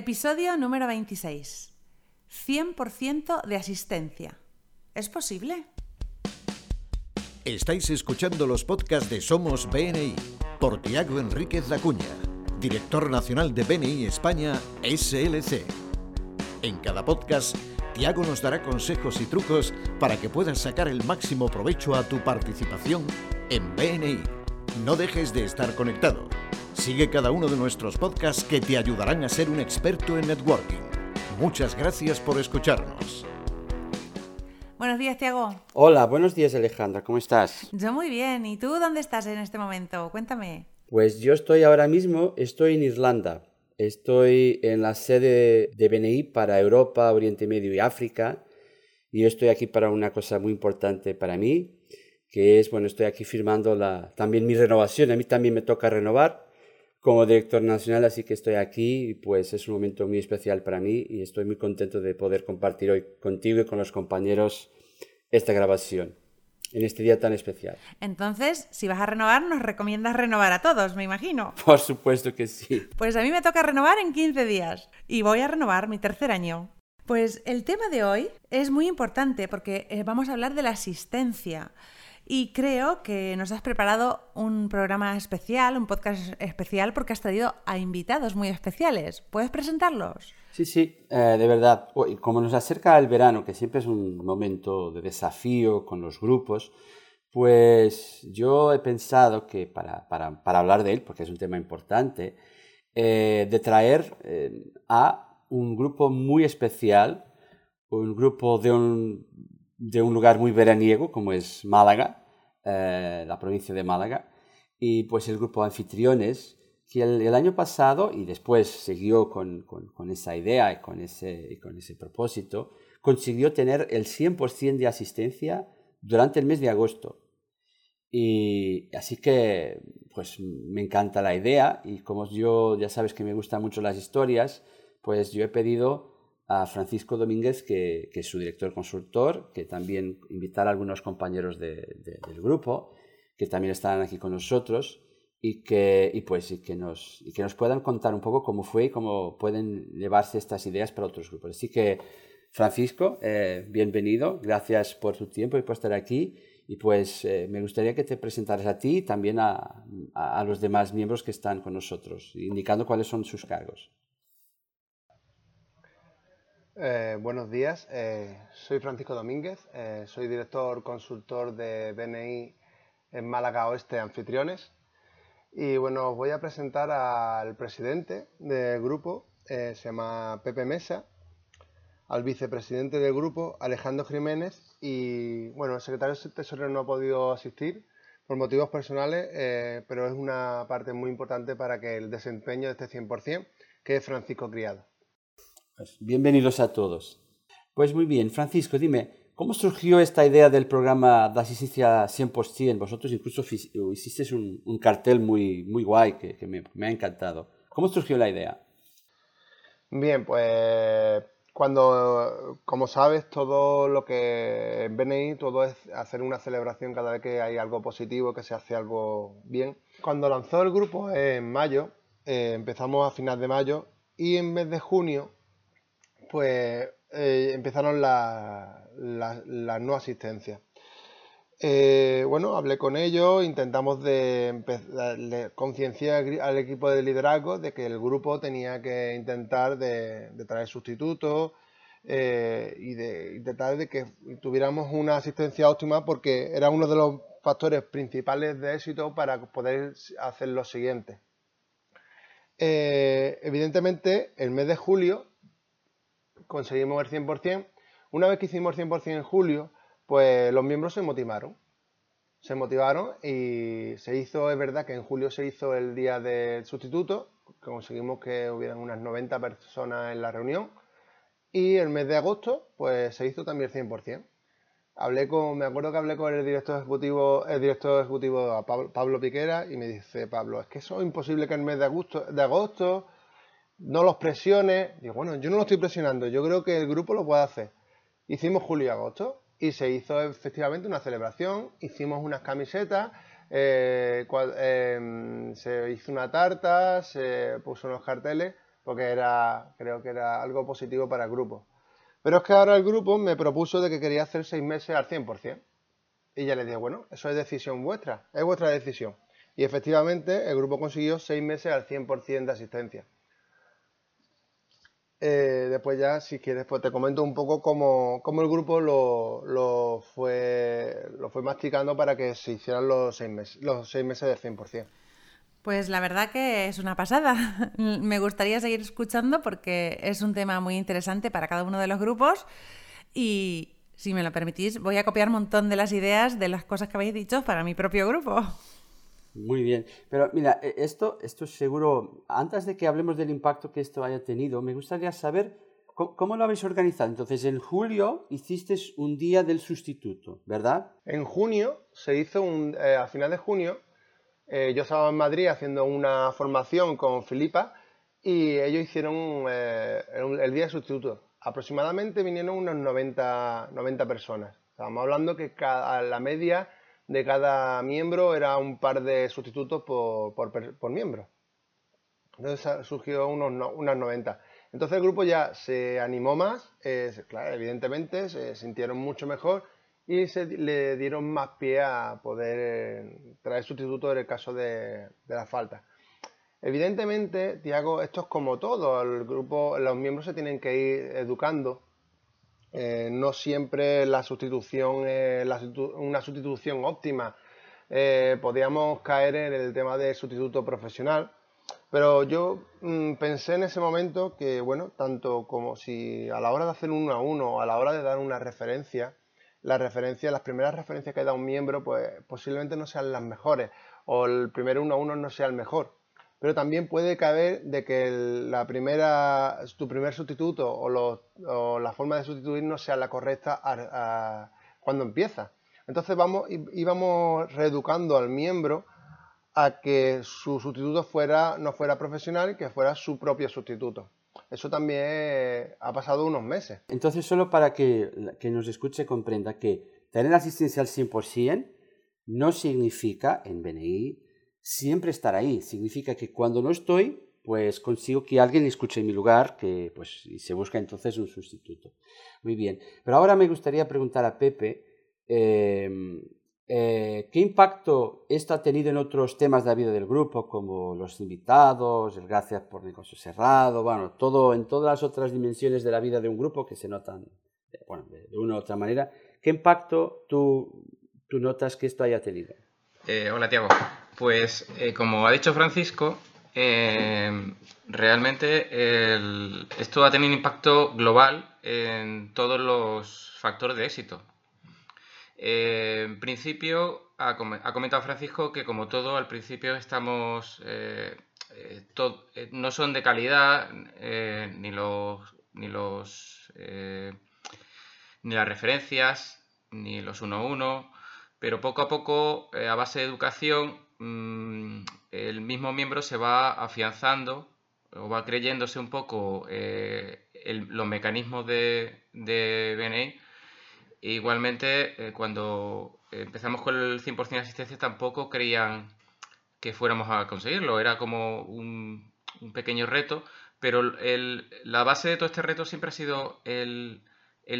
Episodio número 26. 100% de asistencia. ¿Es posible? Estáis escuchando los podcasts de Somos BNI por Tiago Enríquez Lacuña, director nacional de BNI España SLC. En cada podcast, Tiago nos dará consejos y trucos para que puedas sacar el máximo provecho a tu participación en BNI. No dejes de estar conectado. Sigue cada uno de nuestros podcasts que te ayudarán a ser un experto en networking. Muchas gracias por escucharnos. Buenos días, Tiago. Hola, buenos días, Alejandra. ¿Cómo estás? Yo muy bien. ¿Y tú dónde estás en este momento? Cuéntame. Pues yo estoy en Irlanda. Estoy en la sede de BNI para Europa, Oriente Medio y África. Y yo estoy aquí para una cosa muy importante para mí, que es, estoy aquí firmando también mi renovación. A mí también me toca renovar como director nacional, así que estoy aquí y pues es un momento muy especial para mí y estoy muy contento de poder compartir hoy contigo y con los compañeros esta grabación en este día tan especial. Entonces, si vas a renovar, nos recomiendas renovar a todos, me imagino. Por supuesto que sí. Pues a mí me toca renovar en 15 días y voy a renovar mi tercer año. Pues el tema de hoy es muy importante porque vamos a hablar de la asistencia. Y creo que nos has preparado un programa especial, un podcast especial, porque has traído a invitados muy especiales. ¿Puedes presentarlos? Sí, de verdad. Como nos acerca el verano, que siempre es un momento de desafío con los grupos, pues yo he pensado que para hablar de él, porque es un tema importante, de traer a un grupo muy especial, un grupo de un lugar muy veraniego como es Málaga, la provincia de Málaga, y pues el grupo Anfitriones, que el año pasado, y después siguió con esa idea y con ese propósito, consiguió tener el 100% de asistencia durante el mes de agosto. Y así que pues me encanta la idea, y como yo ya sabes que me gustan mucho las historias, pues yo he pedido a Francisco Domínguez, que es su director consultor, que también invitar a algunos compañeros del grupo, que también están aquí con nosotros, y que nos puedan contar un poco cómo fue y cómo pueden llevarse estas ideas para otros grupos. Así que, Francisco, bienvenido, gracias por tu tiempo y por estar aquí, y pues me gustaría que te presentaras a ti y también a los demás miembros que están con nosotros, indicando cuáles son sus cargos. Buenos días, soy Francisco Domínguez, soy director consultor de BNI en Málaga Oeste Anfitriones y os voy a presentar al presidente del grupo, se llama Pepe Mesa, al vicepresidente del grupo, Alejandro Jiménez, y el secretario tesorero no ha podido asistir por motivos personales, pero es una parte muy importante para que el desempeño esté 100%, que es Francisco Criado. Bienvenidos a todos. Pues muy bien, Francisco, dime, ¿cómo surgió esta idea del programa de asistencia 100%? Vosotros incluso hicisteis un cartel muy, muy guay que me ha encantado. ¿Cómo surgió la idea? Bien, pues como sabes, todo lo que en BNI, todo es hacer una celebración cada vez que hay algo positivo, que se hace algo bien. Cuando lanzó el grupo en mayo, empezamos a final de mayo y en mes de junio, pues empezaron la no asistencia. Hablé con ellos, intentamos concienciar al equipo de liderazgo de que el grupo tenía que intentar de traer sustitutos y de intentar de que tuviéramos una asistencia óptima, porque era uno de los factores principales de éxito para poder hacer lo siguiente. Evidentemente, el mes de julio conseguimos el 100%. Una vez que hicimos el 100% en julio, pues los miembros se motivaron y se hizo, es verdad que en julio se hizo el día del sustituto, conseguimos que hubieran unas 90 personas en la reunión, y el mes de agosto pues se hizo también el 100%. Me acuerdo que hablé con el director ejecutivo Pablo Piquera, y me dice: Pablo, es que eso es imposible que el mes de agosto no los presiones. Digo, yo no lo estoy presionando, yo creo que el grupo lo puede hacer. Hicimos julio y agosto y se hizo efectivamente una celebración, hicimos unas camisetas, se hizo una tarta, se puso unos carteles, porque era, creo que era algo positivo para el grupo. Pero es que ahora el grupo me propuso de que quería hacer 6 meses al 100%. Y ya les dije, bueno, eso es decisión vuestra, es vuestra decisión. Y efectivamente el grupo consiguió 6 meses al 100% de asistencia. Después ya, si quieres, pues te comento un poco cómo el grupo lo fue masticando para que se hicieran los seis meses del 100%. Pues la verdad que es una pasada. Me gustaría seguir escuchando porque es un tema muy interesante para cada uno de los grupos y, si me lo permitís, voy a copiar un montón de las ideas de las cosas que habéis dicho para mi propio grupo. Muy bien, pero mira, esto seguro, antes de que hablemos del impacto que esto haya tenido, me gustaría saber cómo lo habéis organizado. Entonces, en julio hicisteis un día del sustituto, ¿verdad? En junio se hizo, a final de junio, yo estaba en Madrid haciendo una formación con Filipa y ellos hicieron el día del sustituto. Aproximadamente vinieron unos 90 personas. Estábamos hablando que la media de cada miembro era un par de sustitutos por miembro. Entonces surgió unas 90. Entonces el grupo ya se animó más, claro, evidentemente se sintieron mucho mejor y le dieron más pie a poder traer sustitutos en el caso de la falta. Evidentemente, Tiago, esto es como todo, el grupo, los miembros se tienen que ir educando. No siempre la sustitución es una sustitución óptima. Podíamos caer en el tema de sustituto profesional, pero yo pensé en ese momento que, bueno, tanto como si a la hora de hacer uno a uno, a la hora de dar una referencia, las primeras referencias que da un miembro, pues posiblemente no sean las mejores, o el primer uno a uno no sea el mejor. Pero también puede caber de que tu primer sustituto o la forma de sustituir no sea la correcta cuando empieza. Entonces íbamos reeducando al miembro a que su sustituto no fuera profesional, que fuera su propio sustituto. Eso también ha pasado unos meses. Entonces, solo para que nos escuche comprenda que tener asistencia al 100% no significa en BNI siempre estar ahí. Significa que cuando no estoy, pues consigo que alguien escuche en mi lugar, que pues y se busca entonces un sustituto. Muy bien, pero ahora me gustaría preguntar a Pepe qué impacto esto ha tenido en otros temas de la vida del grupo, como los invitados, el gracias por negocio cerrado, bueno, todo, en todas las otras dimensiones de la vida de un grupo que se notan, bueno, de una u otra manera. ¿Qué impacto tú notas que esto haya tenido? Hola, Tiago. Pues como ha dicho Francisco, realmente esto ha tenido un impacto global en todos los factores de éxito. En principio, ha comentado Francisco que, como todo, al principio estamos no son de calidad ni las referencias, ni los 1-1, pero poco a poco, a base de educación, el mismo miembro se va afianzando o va creyéndose un poco los mecanismos de BNI. E igualmente, cuando empezamos con el 100% de asistencia, tampoco creían que fuéramos a conseguirlo. Era como un pequeño reto, pero la base de todo este reto siempre ha sido el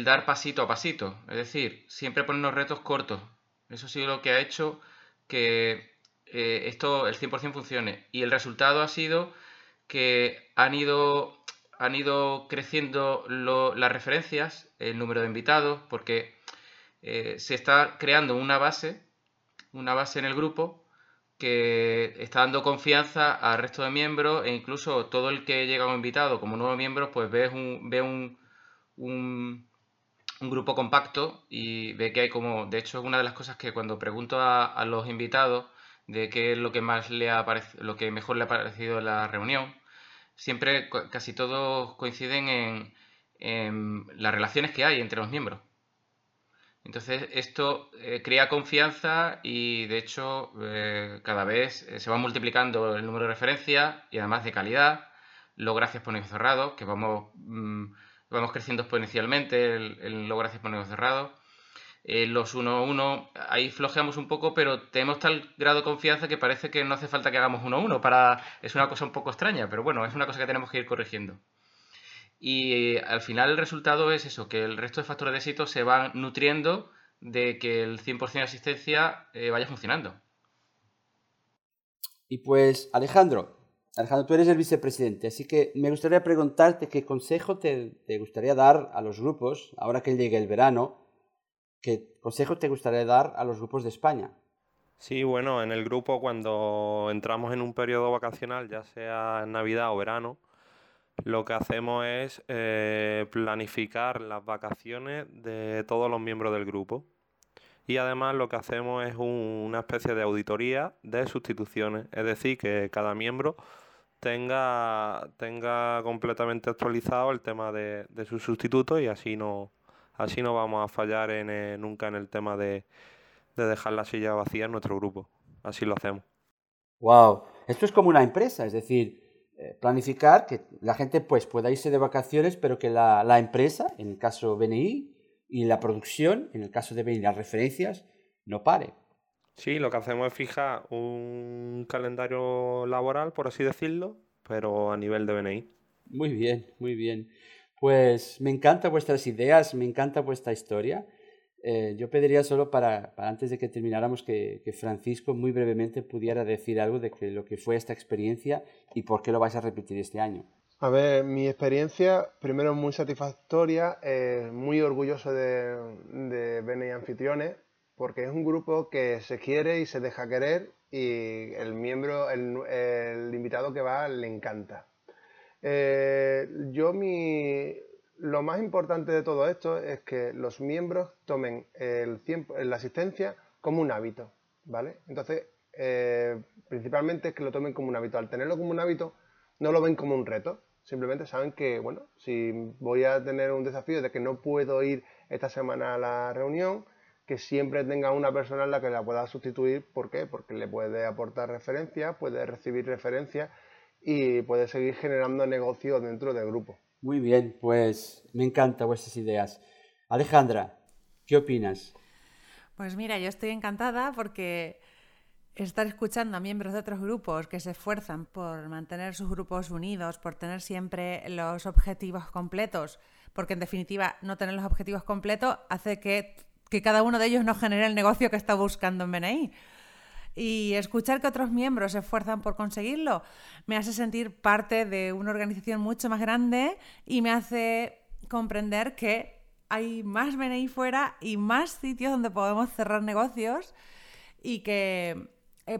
dar pasito a pasito, es decir, siempre ponernos retos cortos. Eso ha sido lo que ha hecho que el 100% funcione. Y el resultado ha sido que han ido creciendo las referencias, el número de invitados, porque se está creando una base en el grupo que está dando confianza al resto de miembros, e incluso todo el que llega como invitado, como nuevo miembro, pues ve un grupo compacto y ve que hay como... De hecho, una de las cosas que cuando pregunto a los invitados de qué es lo que mejor le ha parecido la reunión, siempre casi todos coinciden en las relaciones que hay entre los miembros. Entonces esto crea confianza y, de hecho, cada vez se va multiplicando el número de referencias y, además, de calidad. Los gracias por negocio cerrado, que vamos creciendo exponencialmente en los gracias por negocio cerrado. los 1-1, ahí flojeamos un poco, pero tenemos tal grado de confianza que parece que no hace falta que hagamos 1-1. Es una cosa un poco extraña, pero bueno, es una cosa que tenemos que ir corrigiendo. Y al final el resultado es eso, que el resto de factores de éxito se van nutriendo de que el 100% de asistencia vaya funcionando. Y pues Alejandro, tú eres el vicepresidente, así que me gustaría preguntarte qué consejo te gustaría dar a los grupos, ahora que llegue el verano, ¿qué consejo te gustaría dar a los grupos de España? Sí, bueno, en el grupo cuando entramos en un periodo vacacional, ya sea Navidad o verano, lo que hacemos es planificar las vacaciones de todos los miembros del grupo. Y además lo que hacemos es una especie de auditoría de sustituciones. Es decir, que cada miembro tenga completamente actualizado el tema de su sustituto y así no vamos a fallar nunca en el tema de dejar la silla vacía en nuestro grupo. Así lo hacemos. Wow. Esto es como una empresa, es decir, planificar que la gente pues pueda irse de vacaciones, pero que la empresa, en el caso BNI, y la producción, en el caso de BNI, las referencias, no pare. Sí, lo que hacemos es fijar un calendario laboral, por así decirlo, pero a nivel de BNI. Muy bien, muy bien. Pues me encantan vuestras ideas, me encanta vuestra historia. Yo pediría solo para antes de que termináramos que Francisco muy brevemente pudiera decir algo de lo que fue esta experiencia y por qué lo vais a repetir este año. A ver, mi experiencia, primero muy satisfactoria, muy orgulloso de BNI Anfitriones, porque es un grupo que se quiere y se deja querer y el invitado que va le encanta. Lo más importante de todo esto es que los miembros tomen la asistencia como un hábito, ¿vale? Entonces, principalmente es que lo tomen como un hábito. Al tenerlo como un hábito, no lo ven como un reto. Simplemente saben que, bueno, si voy a tener un desafío de que no puedo ir esta semana a la reunión, que siempre tenga una persona en la que la pueda sustituir. ¿Por qué? Porque le puede aportar referencias, puede recibir referencias y puede seguir generando negocios dentro del grupo. Muy bien, pues me encantan vuestras ideas. Alejandra, ¿qué opinas? Pues mira, yo estoy encantada porque estar escuchando a miembros de otros grupos que se esfuerzan por mantener sus grupos unidos, por tener siempre los objetivos completos, porque en definitiva no tener los objetivos completos hace que cada uno de ellos no genere el negocio que está buscando en BNI. Y escuchar que otros miembros se esfuerzan por conseguirlo me hace sentir parte de una organización mucho más grande y me hace comprender que hay más BNI fuera y más sitios donde podemos cerrar negocios y que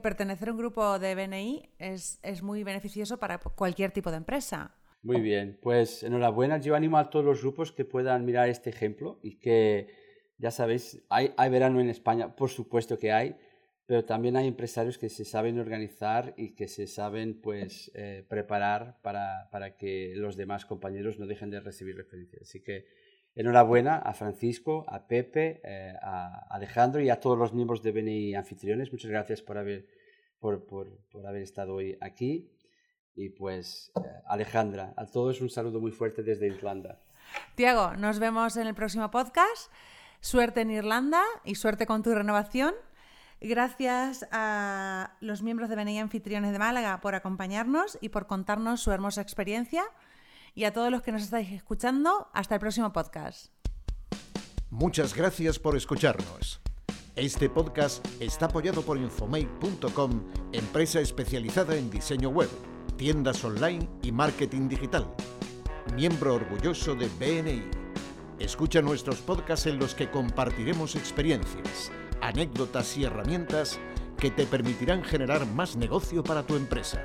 pertenecer a un grupo de BNI es muy beneficioso para cualquier tipo de empresa. Muy bien, pues enhorabuena. Yo animo a todos los grupos que puedan mirar este ejemplo y que, ya sabéis, hay verano en España, por supuesto que hay, pero también hay empresarios que se saben organizar y que se saben pues, preparar para que los demás compañeros no dejen de recibir referencias. Así que enhorabuena a Francisco, a Pepe, a Alejandro y a todos los miembros de BNI Anfitriones. Muchas gracias por haber estado hoy aquí. Y pues, Alejandra, a todos un saludo muy fuerte desde Irlanda. Tiago, nos vemos en el próximo podcast. Suerte en Irlanda y suerte con tu renovación. Gracias a los miembros de BNI Anfitriones de Málaga por acompañarnos y por contarnos su hermosa experiencia. Y a todos los que nos estáis escuchando, hasta el próximo podcast. Muchas gracias por escucharnos. Este podcast está apoyado por infomei.com, empresa especializada en diseño web, tiendas online y marketing digital. Miembro orgulloso de BNI. Escucha nuestros podcasts en los que compartiremos experiencias, anécdotas y herramientas que te permitirán generar más negocio para tu empresa.